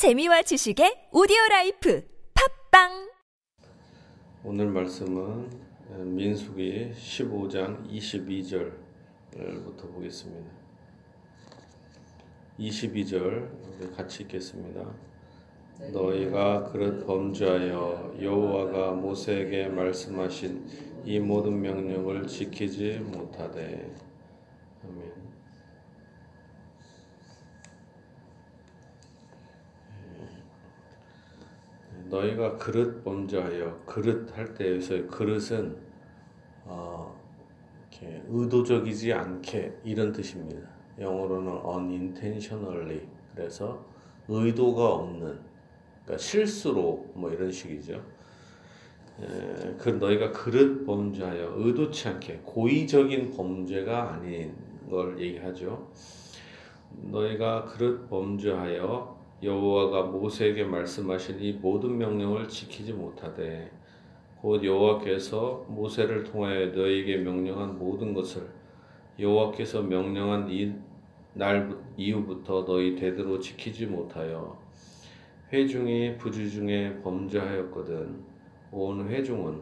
재미와 지식의 오디오라이프 팝빵. 오늘 말씀은 민수기 15장 22절부터 보겠습니다. 22절 같이 읽겠습니다. 너희가 그릇 범죄하여 여호와가 모세에게 말씀하신 이 모든 명령을 지키지 못하되. 아멘. 너희가 그릇 범죄하여, 그릇 할 때 여기서의 그릇은 이렇게 의도적이지 않게, 이런 뜻입니다. 영어로는 unintentionally, 그래서 의도가 없는, 그러니까 실수로 뭐 이런 식이죠. 그 너희가 그릇 범죄하여 의도치 않게, 고의적인 범죄가 아닌 걸 얘기하죠. 너희가 그릇 범죄하여 여호와가 모세에게 말씀하신 이 모든 명령을 지키지 못하되 곧 여호와께서 모세를 통하여 너희에게 명령한 모든 것을 여호와께서 명령한 이 날 이후부터 너희 대대로 지키지 못하여 회중이 부지중에 범죄하였거든. 온 회중은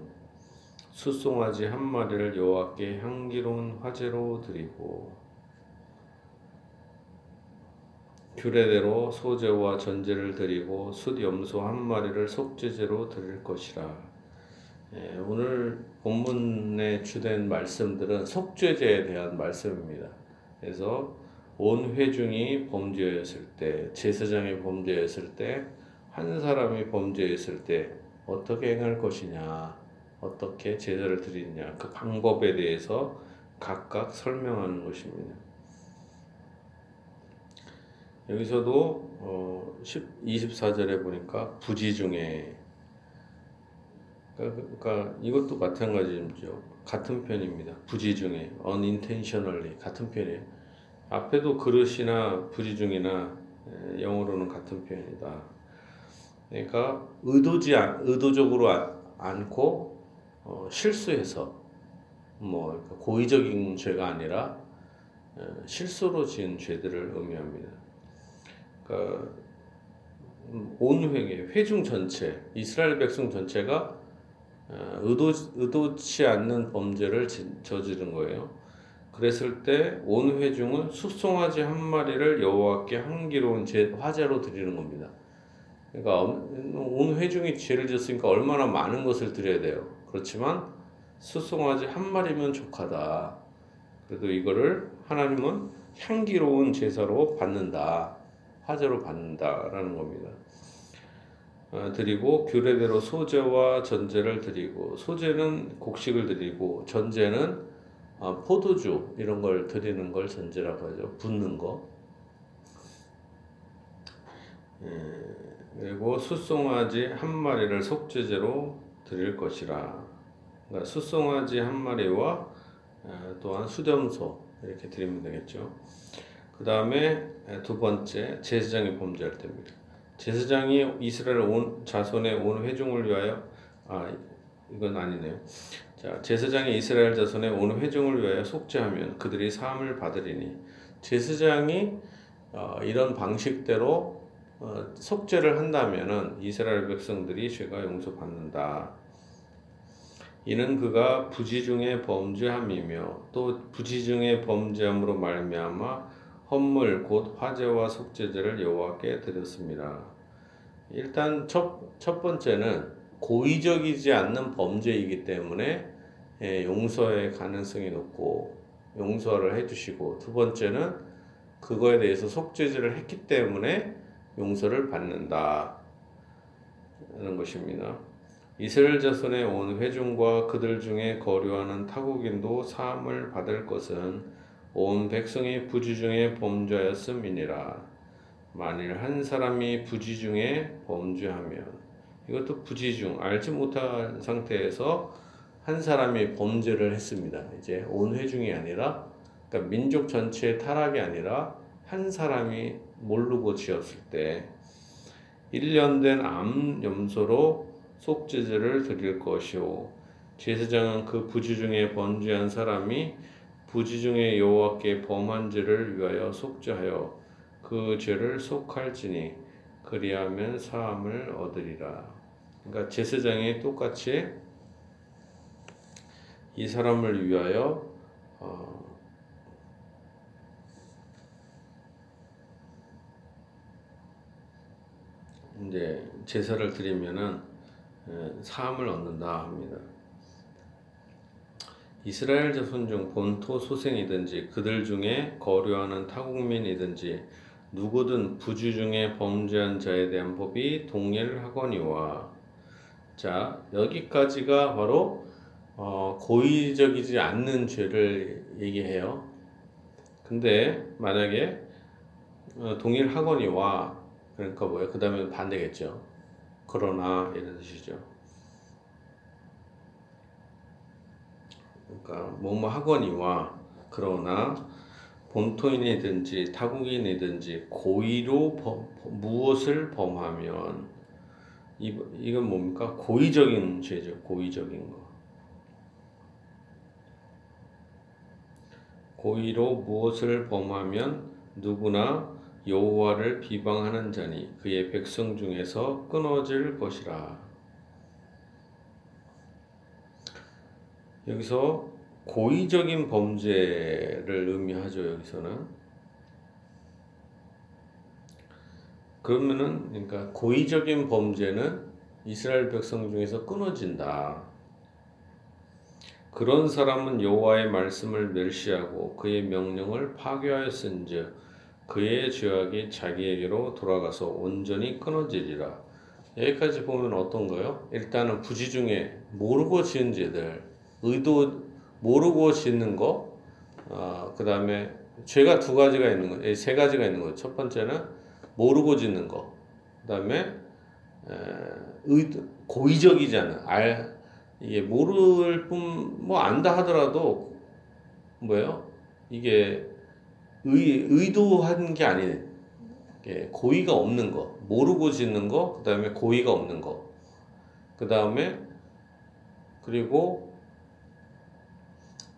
숫송아지 한 마리를 여호와께 향기로운 화제로 드리고 규례대로 소제와 전제를 드리고 숫염소 한 마리를 속죄제로 드릴 것이라. 오늘 본문의 주된 말씀들은 속죄제에 대한 말씀입니다. 그래서 온 회중이 범죄했을 때, 제사장이 범죄했을 때, 한 사람이 범죄했을 때 어떻게 행할 것이냐, 어떻게 제사를 드리느냐, 그 방법에 대해서 각각 설명하는 것입니다. 여기서도 24절에 보니까 부지중에, 그러니까 이것도 마찬가지죠. 같은 편입니다. 부지중에, unintentionally, 같은 편이에요. 앞에도 그릇이나 부지중이나 영어로는 같은 표현이다. 그러니까 의도적으로 않고 실수해서, 뭐 고의적인 죄가 아니라 실수로 지은 죄들을 의미합니다. 그러니까 온 회중 전체, 이스라엘 백성 전체가 의도치 않는 범죄를 저지른 거예요. 그랬을 때 온 회중은 숫송아지 한 마리를 여호와께 향기로운 화제로 드리는 겁니다. 그러니까 온 회중이 죄를 지었으니까 얼마나 많은 것을 드려야 돼요. 그렇지만 숫송아지 한 마리면 족하다. 그래도 이거를 하나님은 향기로운 제사로 받는다, 화제로 받는다라는 겁니다. 드리고 규례대로 소제와 전제를 드리고, 소제는 곡식을 드리고, 전제는 포도주 이런 걸 드리는 걸 전제라고 하죠. 붓는 거. 그리고 숫송아지 한 마리를 속죄제로 드릴 것이라. 그러니까 숫송아지 한 마리와 또한 수염소 이렇게 드리면 되겠죠. 그 다음에 두 번째, 제사장이 범죄할 때입니다. 제사장이 이스라엘 온 자손의 온 회중을 위하여, 이건 아니네요. 자, 제사장이 이스라엘 자손의 온 회중을 위하여 속죄하면 그들이 사함을 받으리니, 제사장이 이런 방식대로 속죄를 한다면은 이스라엘 백성들이 죄가 용서받는다. 이는 그가 부지중에 범죄함이며 또 부지중에 범죄함으로 말미암아 헌물 곧 화제와 속죄제를 여호와께 드렸습니다. 일단 첫 번째는 고의적이지 않는 범죄이기 때문에 용서의 가능성이 높고 용서를 해주시고, 두 번째는 그거에 대해서 속죄제를 했기 때문에 용서를 받는다는 것입니다. 이스라엘 자손의 온 회중과 그들 중에 거류하는 타국인도 사함을 받을 것은 온 백성이 부지중에 범죄하였음이니라. 만일 한 사람이 부지중에 범죄하면, 이것도 부지중, 알지 못한 상태에서 한 사람이 범죄를 했습니다. 이제 온 회중이 아니라, 그러니까 민족 전체의 타락이 아니라 한 사람이 모르고 지었을 때 1년 된 암염소로 속죄제를 드릴 것이오. 제사장은 그 부지중에 범죄한 사람이 부지중에 여호와께 범한 죄를 위하여 속죄하여 그 죄를 속할지니, 그리하면 사함을 얻으리라. 그러니까 제사장이 똑같이 이 사람을 위하여 이제 제사를 드리면은 사함을 얻는다 합니다. 이스라엘 자손 중 본토 소생이든지 그들 중에 거류하는 타국민이든지 누구든 부주 중에 범죄한 자에 대한 법이 동일하거니와. 자, 여기까지가 바로 고의적이지 않는 죄를 얘기해요. 근데 만약에 동일하거니와, 그러니까 뭐예요? 그 다음에 반대겠죠. 그러나 이런 뜻이죠. 그러니까 뭐뭐 하거니와 그러나 본토인이든지 타국인이든지 고의로 무엇을 범하면, 이건 뭡니까? 고의적인 죄죠. 고의적인 거. 고의로 무엇을 범하면 누구나 여호와를 비방하는 자니 그의 백성 중에서 끊어질 것이라. 여기서 고의적인 범죄를 의미하죠. 여기서는. 그러면은, 그러니까 고의적인 범죄는 이스라엘 백성 중에서 끊어진다. 그런 사람은 여호와의 말씀을 멸시하고 그의 명령을 파괴하였은즉 그의 죄악이 자기에게로 돌아가서 온전히 끊어지리라. 여기까지 보면 어떤가요? 일단은 부지 중에 모르고 지은 죄들, 모르고 짓는 거, 그 다음에 죄가 두 가지가 있는 거예요. 세 가지가 있는 거예요. 첫 번째는 모르고 짓는 거, 그 다음에 고의적이지 않은, 이게 모를 뿐, 뭐 안다 하더라도 뭐예요? 이게 의도한 게 아니네. 고의가 없는 거, 모르고 짓는 거, 그 다음에 고의가 없는 거, 그 다음에, 그리고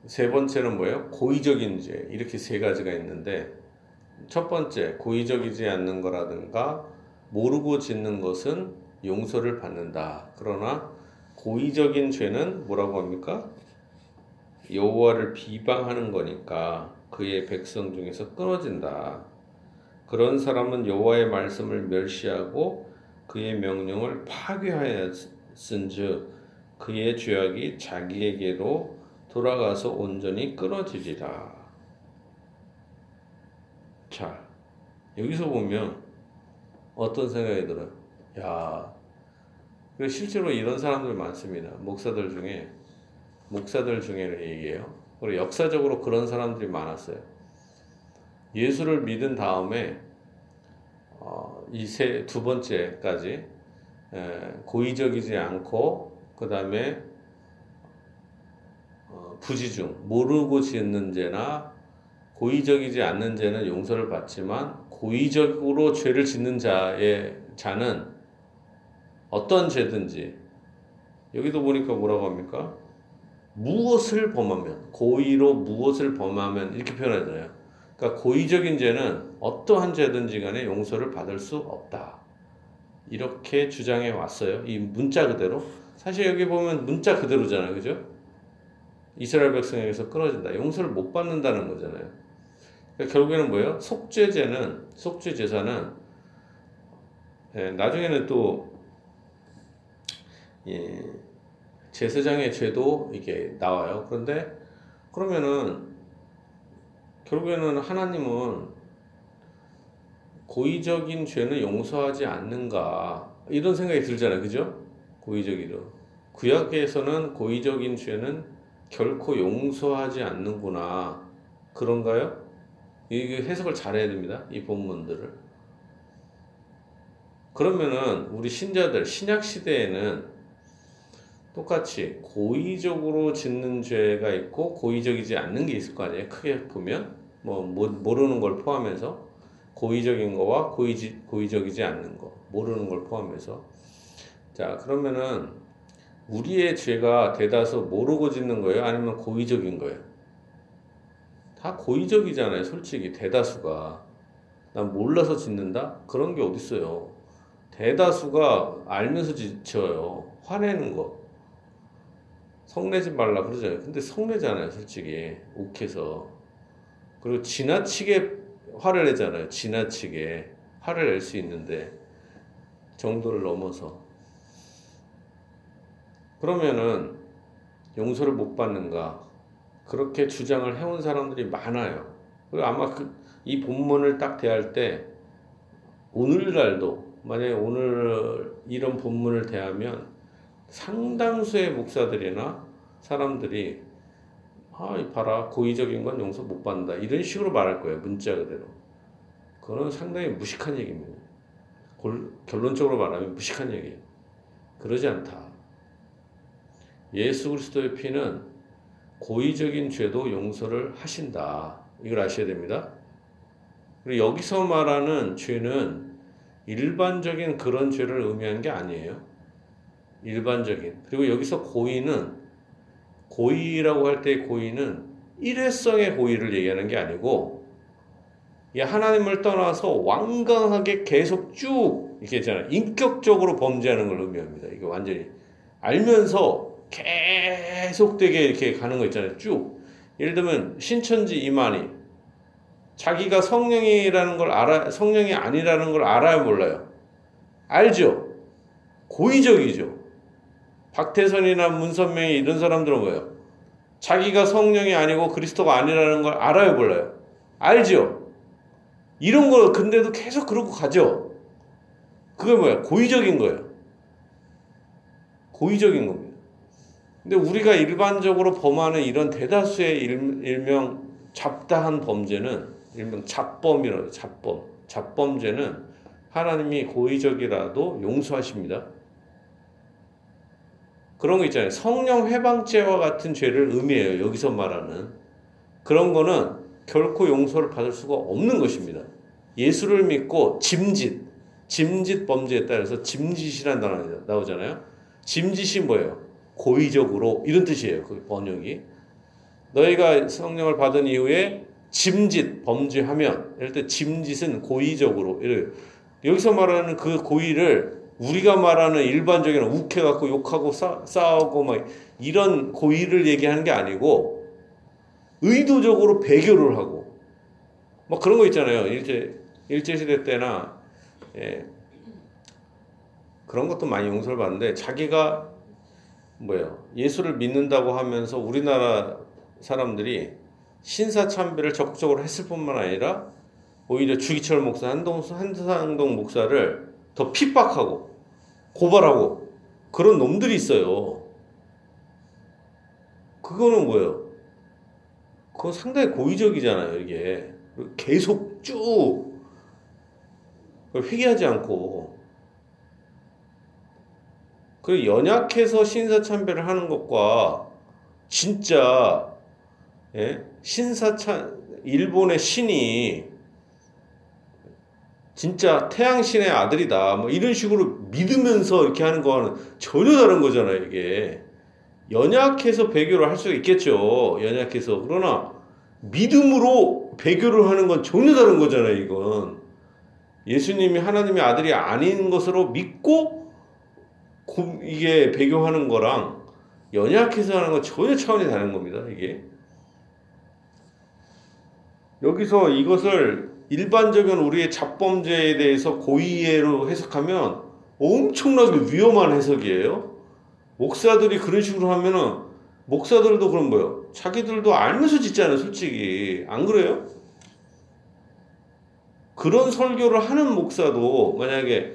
세 번째는 뭐예요? 고의적인 죄. 이렇게 세 가지가 있는데, 첫 번째 고의적이지 않는 거라든가 모르고 짓는 것은 용서를 받는다. 그러나 고의적인 죄는 뭐라고 합니까? 여호와를 비방하는 거니까 그의 백성 중에서 끊어진다. 그런 사람은 여호와의 말씀을 멸시하고 그의 명령을 파괴하였은즉 그의 죄악이 자기에게로 돌아가서 온전히 끊어지리라. 자, 여기서 보면 어떤 생각이 들어요? 야, 실제로 이런 사람들 많습니다. 목사들 중에 얘기해요. 그리고 역사적으로 그런 사람들이 많았어요. 예수를 믿은 다음에 이 두 번째까지 고의적이지 않고 그 다음에 부지중, 모르고 짓는 죄나 고의적이지 않는 죄는 용서를 받지만 고의적으로 죄를 짓는 자는 어떤 죄든지, 여기도 보니까 뭐라고 합니까? 무엇을 범하면, 고의로 무엇을 범하면, 이렇게 표현하잖아요. 그러니까 고의적인 죄는 어떠한 죄든지 간에 용서를 받을 수 없다. 이렇게 주장해 왔어요. 이 문자 그대로. 사실 여기 보면 문자 그대로잖아요. 그죠? 이스라엘 백성에게서 끊어진다. 용서를 못 받는다는 거잖아요. 그러니까 결국에는 뭐예요? 속죄제사는, 나중에는 또, 제사장의 죄도 이게 나와요. 그런데 그러면은 결국에는 하나님은 고의적인 죄는 용서하지 않는가, 이런 생각이 들잖아요. 그죠? 고의적이죠. 구약에서는 고의적인 죄는 결코 용서하지 않는구나. 그런가요? 이게 해석을 잘해야 됩니다. 이 본문들을. 그러면은 우리 신자들, 신약 시대에는 똑같이 고의적으로 짓는 죄가 있고 고의적이지 않는 게 있을 거 아니에요. 크게 보면 뭐 모르는 걸 포함해서 고의적인 거와 고의적이지 않는 거, 모르는 걸 포함해서. 자, 그러면은 우리의 죄가 대다수 모르고 짓는 거예요? 아니면 고의적인 거예요? 다 고의적이잖아요. 솔직히 대다수가. 난 몰라서 짓는다? 그런 게 어딨어요. 대다수가 알면서 지쳐요. 화내는 거. 성내지 말라 그러잖아요. 근데 성내잖아요, 솔직히. 욱해서. 그리고 지나치게 화를 내잖아요. 지나치게. 화를 낼 수 있는데. 정도를 넘어서. 그러면은 용서를 못 받는가. 그렇게 주장을 해온 사람들이 많아요. 그리고 아마 이 본문을 딱 대할 때 오늘날도 만약에 오늘 이런 본문을 대하면 상당수의 목사들이나 사람들이 아, 봐라 고의적인 건 용서 못 받는다 이런 식으로 말할 거예요. 문자 그대로. 그건 상당히 무식한 얘기입니다. 결론적으로 말하면 무식한 얘기예요. 그러지 않다. 예수 그리스도의 피는 고의적인 죄도 용서를 하신다. 이걸 아셔야 됩니다. 그리고 여기서 말하는 죄는 일반적인 그런 죄를 의미하는 게 아니에요. 일반적인. 그리고 여기서 고의는 고의라고 할 때의 고의는 일회성의 고의를 얘기하는 게 아니고 하나님을 떠나서 완강하게 계속 쭉 이렇게 있잖아요. 인격적으로 범죄하는 걸 의미합니다. 이게 완전히 알면서 계속되게 이렇게 가는 거 있잖아요. 쭉. 예를 들면 신천지 이만희 자기가 성령이라는 걸 알아 성령이 아니라는 걸 알아요, 몰라요? 알죠. 고의적이죠. 박태선이나 문선명이 이런 사람들은 뭐예요? 자기가 성령이 아니고 그리스도가 아니라는 걸 알아요, 몰라요? 알죠. 이런 걸 근데도 계속 그러고 가죠. 그게 뭐야? 고의적인 거예요. 고의적인 겁니다. 근데 우리가 일반적으로 범하는 이런 대다수의 일명 잡다한 범죄는 일명 잡범이라고 해요. 잡범. 잡범죄는 하나님이 고의적이라도 용서하십니다. 그런 거 있잖아요. 성령 해방죄와 같은 죄를 의미해요. 여기서 말하는. 그런 거는 결코 용서를 받을 수가 없는 것입니다. 예수를 믿고 짐짓 범죄에 따라서 짐짓이라는 단어가 나오잖아요. 짐짓이 뭐예요? 고의적으로 이런 뜻이에요. 그 번역이. 너희가 성령을 받은 이후에 짐짓 범죄하면 이럴 때 짐짓은 고의적으로 이래요. 여기서 말하는 그 고의를 우리가 말하는 일반적인 욱해갖고 욕하고 싸우고 막 이런 고의를 얘기하는 게 아니고 의도적으로 배교를 하고 막 그런 거 있잖아요. 일제시대 때나 예, 그런 것도 많이 용서를 받는데 자기가 뭐예요? 예수를 믿는다고 하면서 우리나라 사람들이 신사참배를 적극적으로 했을 뿐만 아니라 오히려 주기철 목사, 한상동 목사를 더 핍박하고 고발하고 그런 놈들이 있어요. 그거는 뭐예요? 그건 상당히 고의적이잖아요. 이게 계속 쭉 회개하지 않고 그 연약해서 신사참배를 하는 것과 진짜 예? 일본의 신이 진짜 태양신의 아들이다 뭐 이런 식으로 믿으면서 이렇게 하는 거와는 전혀 다른 거잖아요. 이게 연약해서 배교를 할 수 있겠죠. 연약해서. 그러나 믿음으로 배교를 하는 건 전혀 다른 거잖아요. 이건 예수님이 하나님의 아들이 아닌 것으로 믿고 이게 배교하는 거랑 연약해서 하는 건 전혀 차원이 다른 겁니다. 이게 여기서 이것을 일반적인 우리의 잡범죄에 대해서 고의로 해석하면 엄청나게 위험한 해석이에요. 목사들이 그런 식으로 하면은 목사들도 그런 거예요. 자기들도 알면서 짓잖아요. 솔직히. 안 그래요? 그런 설교를 하는 목사도 만약에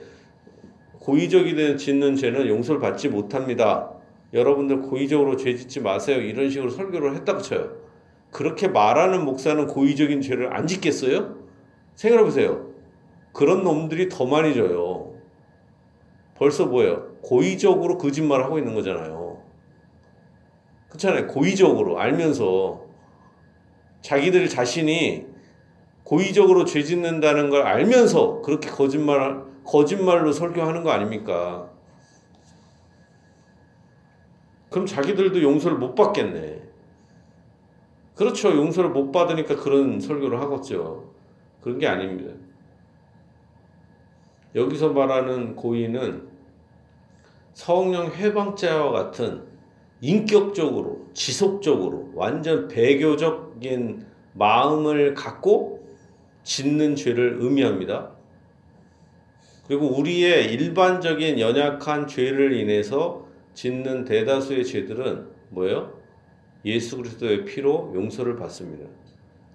고의적이 짓는 죄는 용서를 받지 못합니다. 여러분들 고의적으로 죄 짓지 마세요. 이런 식으로 설교를 했다고 쳐요. 그렇게 말하는 목사는 고의적인 죄를 안 짓겠어요? 생각해보세요. 그런 놈들이 더 많이 져요. 벌써 뭐예요? 고의적으로 거짓말을 하고 있는 거잖아요. 그렇잖아요. 고의적으로 알면서 자기들 자신이 고의적으로 죄 짓는다는 걸 알면서 그렇게 거짓말로 설교하는 거 아닙니까? 그럼 자기들도 용서를 못 받겠네. 그렇죠. 용서를 못 받으니까 그런 설교를 하겠죠. 그런 게 아닙니다. 여기서 말하는 고의는 성령 회방죄와 같은 인격적으로 지속적으로 완전 배교적인 마음을 갖고 짓는 죄를 의미합니다. 그리고 우리의 일반적인 연약한 죄를 인해서 짓는 대다수의 죄들은 뭐예요? 예수 그리스도의 피로 용서를 받습니다.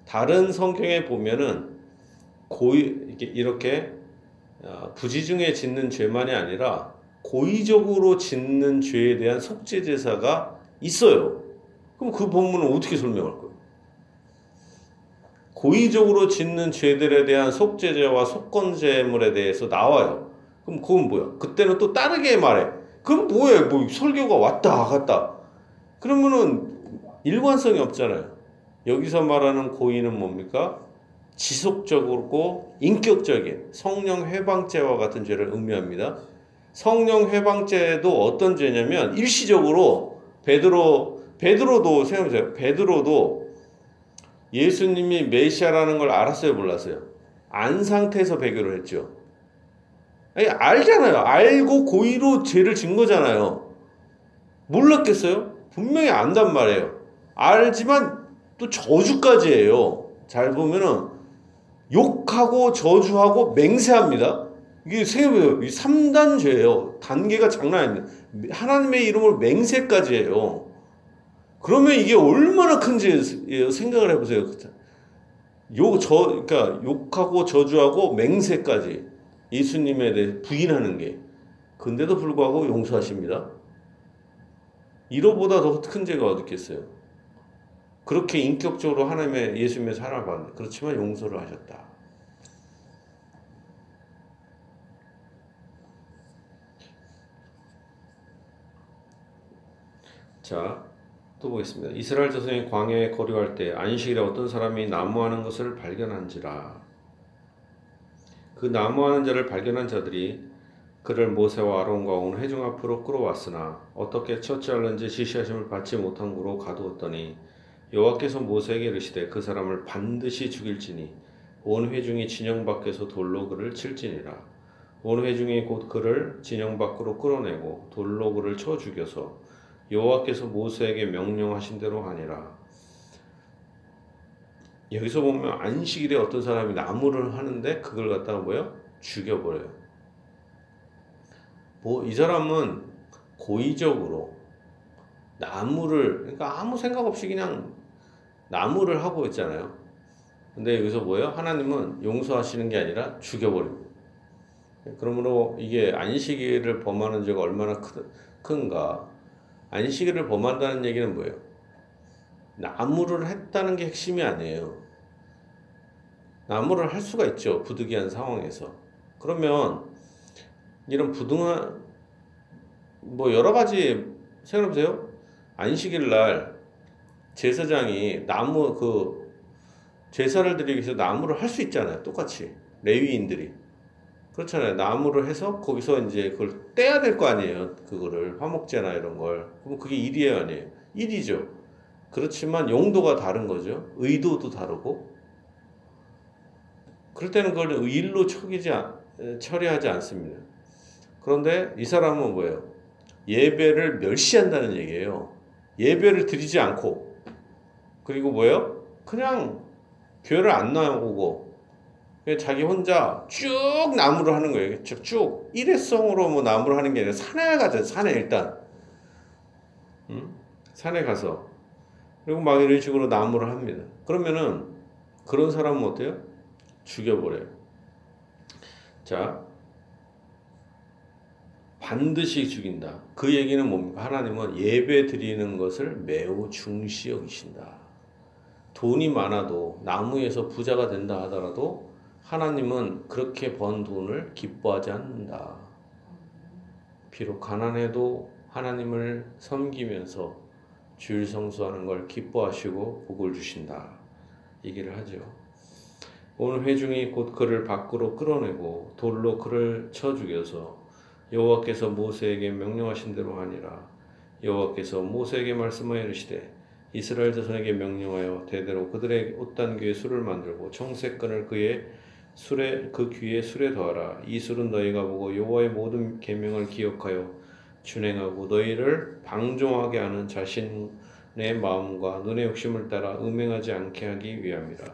다른 성경에 보면은 고의, 이렇게 부지중에 짓는 죄만이 아니라 고의적으로 짓는 죄에 대한 속죄제사가 있어요. 그럼 그 본문은 어떻게 설명할 거예요? 고의적으로 짓는 죄들에 대한 속죄제와 속건제물에 대해서 나와요. 그럼 그건 뭐야? 그때는 또 다르게 말해. 그럼 뭐예요? 뭐 설교가 왔다 갔다. 그러면은 일관성이 없잖아요. 여기서 말하는 고의는 뭡니까? 지속적이고 인격적인 성령 회방죄와 같은 죄를 의미합니다. 성령 회방죄도 어떤 죄냐면 일시적으로 베드로도 생각해보세요. 베드로도 예수님이 메시아라는 걸 알았어요, 몰랐어요? 안 상태에서 배교를 했죠. 아니, 알잖아요. 알고 고의로 죄를 진 거잖아요. 몰랐겠어요? 분명히 안단 말이에요. 알지만 또 저주까지 해요. 잘 보면은 욕하고 저주하고 맹세합니다. 이게 생각해보세요. 3단 죄예요. 단계가 장난 아닙니다. 하나님의 이름을 맹세까지 해요. 그러면 이게 얼마나 큰지 생각을 해보세요. 그러니까 욕하고 저주하고 맹세까지 예수님에 대해 부인하는 게. 근데도 불구하고 용서하십니다. 이로보다 더 큰 죄가 어디 있겠어요? 그렇게 인격적으로 하나님의 예수님의 사랑을 받는다. 그렇지만 용서를 하셨다. 자, 또 보겠습니다. 이스라엘 자손이 광야에 거류할 때 안식일에 어떤 사람이 나무하는 것을 발견한지라. 그 나무하는 자를 발견한 자들이 그를 모세와 아론과 온 회중 앞으로 끌어왔으나 어떻게 처치할는지 지시하심을 받지 못한 고로 가두었더니 여호와께서 모세에게 이르시되 그 사람을 반드시 죽일지니 온 회중이 진영 밖에서 돌로 그를 칠지니라. 온 회중이 곧 그를 진영 밖으로 끌어내고 돌로 그를 쳐 죽여서 여호와께서 모세에게 명령하신 대로 하니라. 여기서 보면 안식일에 어떤 사람이 나무를 하는데 그걸 갖다가 뭐예요? 죽여버려요. 뭐 이 사람은 고의적으로 나무를, 그러니까 아무 생각 없이 그냥 나무를 하고 있잖아요. 근데 여기서 뭐예요? 하나님은 용서하시는 게 아니라 죽여버립니다. 그러므로 이게 안식일을 범하는 죄가 얼마나 큰가. 안식일을 범한다는 얘기는 뭐예요? 나무를 했다는 게 핵심이 아니에요. 나무를 할 수가 있죠. 부득이한 상황에서. 그러면 이런 부등한 뭐 여러 가지 생각해보세요. 안식일 날 제사장이 나무 제사를 드리기 위해서 나무를 할 수 있잖아요. 똑같이 레위인들이 그렇잖아요. 나무를 해서 거기서 이제 그걸 떼야 될 거 아니에요. 그거를 화목제나 이런 걸. 그럼 그게 일이에요, 아니에요? 일이죠. 그렇지만 용도가 다른 거죠. 의도도 다르고. 그럴 때는 그걸 일로 처리하지 않습니다. 그런데 이 사람은 뭐예요? 예배를 멸시한다는 얘기예요. 예배를 드리지 않고. 그리고 뭐예요? 그냥 교회를 안 나오고. 자기 혼자 쭉 나무를 하는 거예요. 쭉 일회성으로 뭐 나무를 하는 게 아니라 산에 가죠. 산에 일단 산에 가서 그리고 막 이런 식으로 나무를 합니다. 그러면은 그런 사람은 어때요? 죽여버려요. 자, 반드시 죽인다. 그 얘기는 뭡니까? 하나님은 예배 드리는 것을 매우 중시 여기신다. 돈이 많아도 나무에서 부자가 된다 하더라도 하나님은 그렇게 번 돈을 기뻐하지 않는다. 비록 가난해도 하나님을 섬기면서 주일 성수하는 걸 기뻐하시고 복을 주신다. 얘기를 하죠. 온 회중이 곧 그를 밖으로 끌어내고 돌로 그를 쳐 죽여서 여호와께서 모세에게 명령하신 대로 하니라. 여호와께서 모세에게 말씀하여 이르시되 이스라엘 자손에게 명령하여 대대로 그들의 옷단귀에 술을 만들고 청색끈을 그의 술에 그 귀에 술에 더하라. 이 술은 너희가 보고 여호와의 모든 계명을 기억하여 준행하고 너희를 방종하게 하는 자신의 마음과 눈의 욕심을 따라 음행하지 않게 하기 위함이라.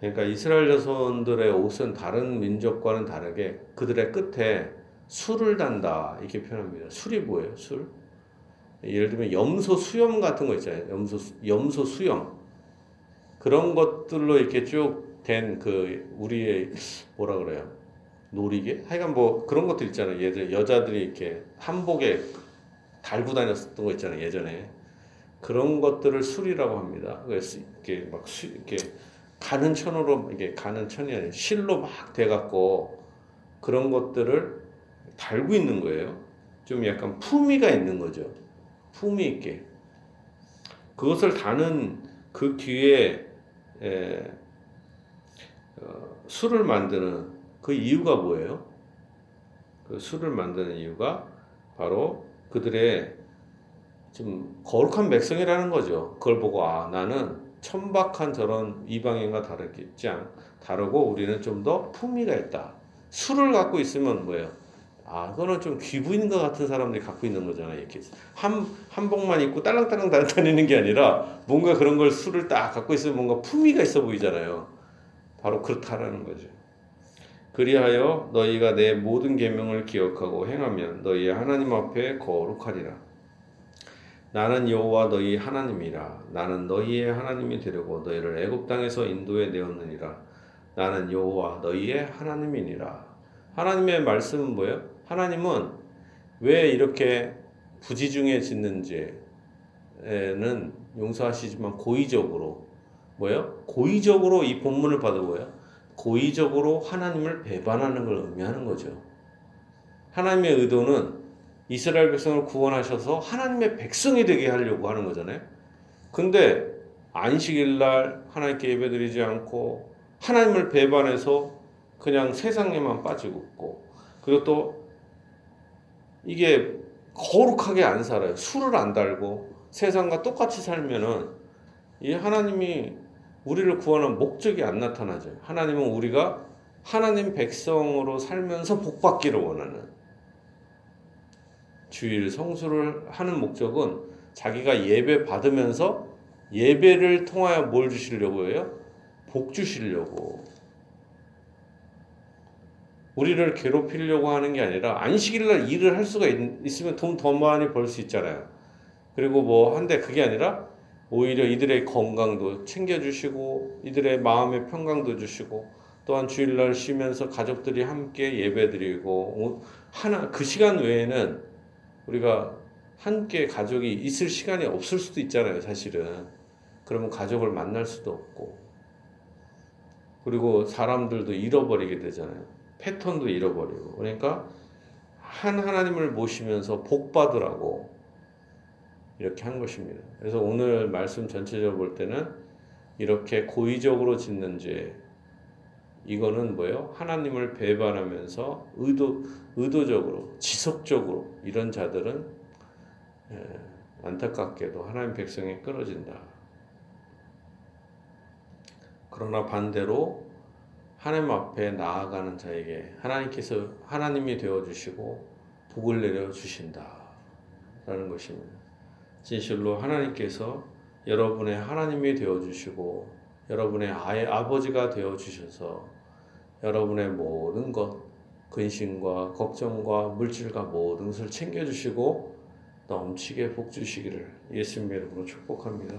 그러니까 이스라엘 자손들의 옷은 다른 민족과는 다르게 그들의 끝에 술을 단다 이렇게 표현합니다. 술이 뭐예요? 술? 예를 들면 염소 수염 같은 거 있잖아요. 염소 수염 그런 것들로 이렇게 쭉 된 그 우리의 뭐라 그래요? 놀이개? 하여간 뭐 그런 것들 있잖아요. 예전에 여자들이 이렇게 한복에 달고 다녔던 거 있잖아요. 예전에 그런 것들을 술이라고 합니다. 그래서 이렇게 막 이렇게 가는 천으로 이게 가는 천이 아니라 실로 막 돼갖고 그런 것들을 달고 있는 거예요. 좀 약간 품위가 있는 거죠. 품위 있게 그것을 다는 그 뒤에 술을 만드는 그 이유가 뭐예요? 그 술을 만드는 이유가 바로 그들의 좀 거룩한 백성이라는 거죠. 그걸 보고 아 나는 천박한 저런 이방인과 다르고 우리는 좀 더 품위가 있다. 술을 갖고 있으면 뭐예요? 아 그거는 좀 귀부인과 같은 사람들이 갖고 있는 거잖아. 이렇게 한복만 입고 딸랑딸랑 다니는 게 아니라 뭔가 그런 걸 술을 딱 갖고 있으면 뭔가 품위가 있어 보이잖아요. 바로 그렇다라는 거죠. 그리하여 너희가 내 모든 계명을 기억하고 행하면 너희의 하나님 앞에 거룩하리라. 나는 여호와 너희 하나님이라. 나는 너희의 하나님이 되려고 너희를 애굽 땅에서 인도해 내었느니라. 나는 여호와 너희의 하나님이니라. 하나님의 말씀은 뭐예요? 하나님은 왜 이렇게 부지중에 짓는지에는 용서하시지만 고의적으로 뭐예요? 고의적으로 이 본문을 봐도 뭐예요? 고의적으로 하나님을 배반하는 걸 의미하는 거죠. 하나님의 의도는 이스라엘 백성을 구원하셔서 하나님의 백성이 되게 하려고 하는 거잖아요. 근데 안식일날 하나님께 예배드리지 않고 하나님을 배반해서 그냥 세상에만 빠지고 있고 그리고 또 이게 거룩하게 안 살아요. 술을 안 달고 세상과 똑같이 살면은 이 하나님이 우리를 구하는 목적이 안 나타나죠. 하나님은 우리가 하나님 백성으로 살면서 복받기를 원하는 주일 성수를 하는 목적은 자기가 예배 받으면서 예배를 통하여 뭘 주시려고 해요? 복 주시려고 우리를 괴롭히려고 하는 게 아니라 안식일날 일을 할 수가 있으면 돈 더 많이 벌 수 있잖아요. 그리고 뭐 한데 그게 아니라 오히려 이들의 건강도 챙겨주시고 이들의 마음의 평강도 주시고 또한 주일날 쉬면서 가족들이 함께 예배드리고 하나 그 시간 외에는 우리가 함께 가족이 있을 시간이 없을 수도 있잖아요. 사실은 그러면 가족을 만날 수도 없고 그리고 사람들도 잃어버리게 되잖아요. 패턴도 잃어버리고 그러니까 한 하나님을 모시면서 복 받으라고 이렇게 한 것입니다. 그래서 오늘 말씀 전체적으로 볼 때는 이렇게 고의적으로 짓는 죄 이거는 뭐예요? 하나님을 배반하면서 의도적으로 지속적으로 이런 자들은 안타깝게도 하나님 백성에 끊어진다. 그러나 반대로 하나님 앞에 나아가는 자에게 하나님께서 하나님이 되어주시고 복을 내려주신다라는 것입니다. 진실로 하나님께서 여러분의 하나님이 되어주시고 여러분의 아버지가 되어주셔서 여러분의 모든 것, 근심과 걱정과 물질과 모든 것을 챙겨주시고 넘치게 복주시기를 예수님의 이름으로 축복합니다.